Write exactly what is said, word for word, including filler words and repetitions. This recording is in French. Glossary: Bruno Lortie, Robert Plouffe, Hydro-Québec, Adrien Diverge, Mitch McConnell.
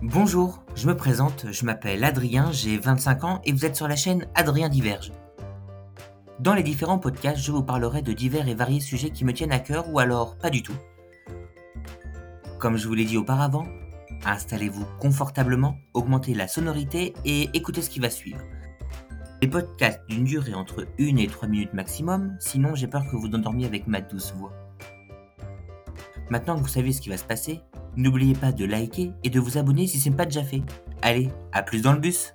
Bonjour, je me présente, je m'appelle Adrien, j'ai vingt-cinq ans et vous êtes sur la chaîne Adrien Diverge. Dans les différents podcasts, je vous parlerai de divers et variés sujets qui me tiennent à cœur ou alors pas du tout. Comme je vous l'ai dit auparavant, installez-vous confortablement, augmentez la sonorité et écoutez ce qui va suivre. Les podcasts d'une durée entre une et trois minutes maximum, sinon j'ai peur que vous endormiez avec ma douce voix. Maintenant que vous savez ce qui va se passer, n'oubliez pas de liker et de vous abonner si ce n'est pas déjà fait. Allez, à plus dans le bus!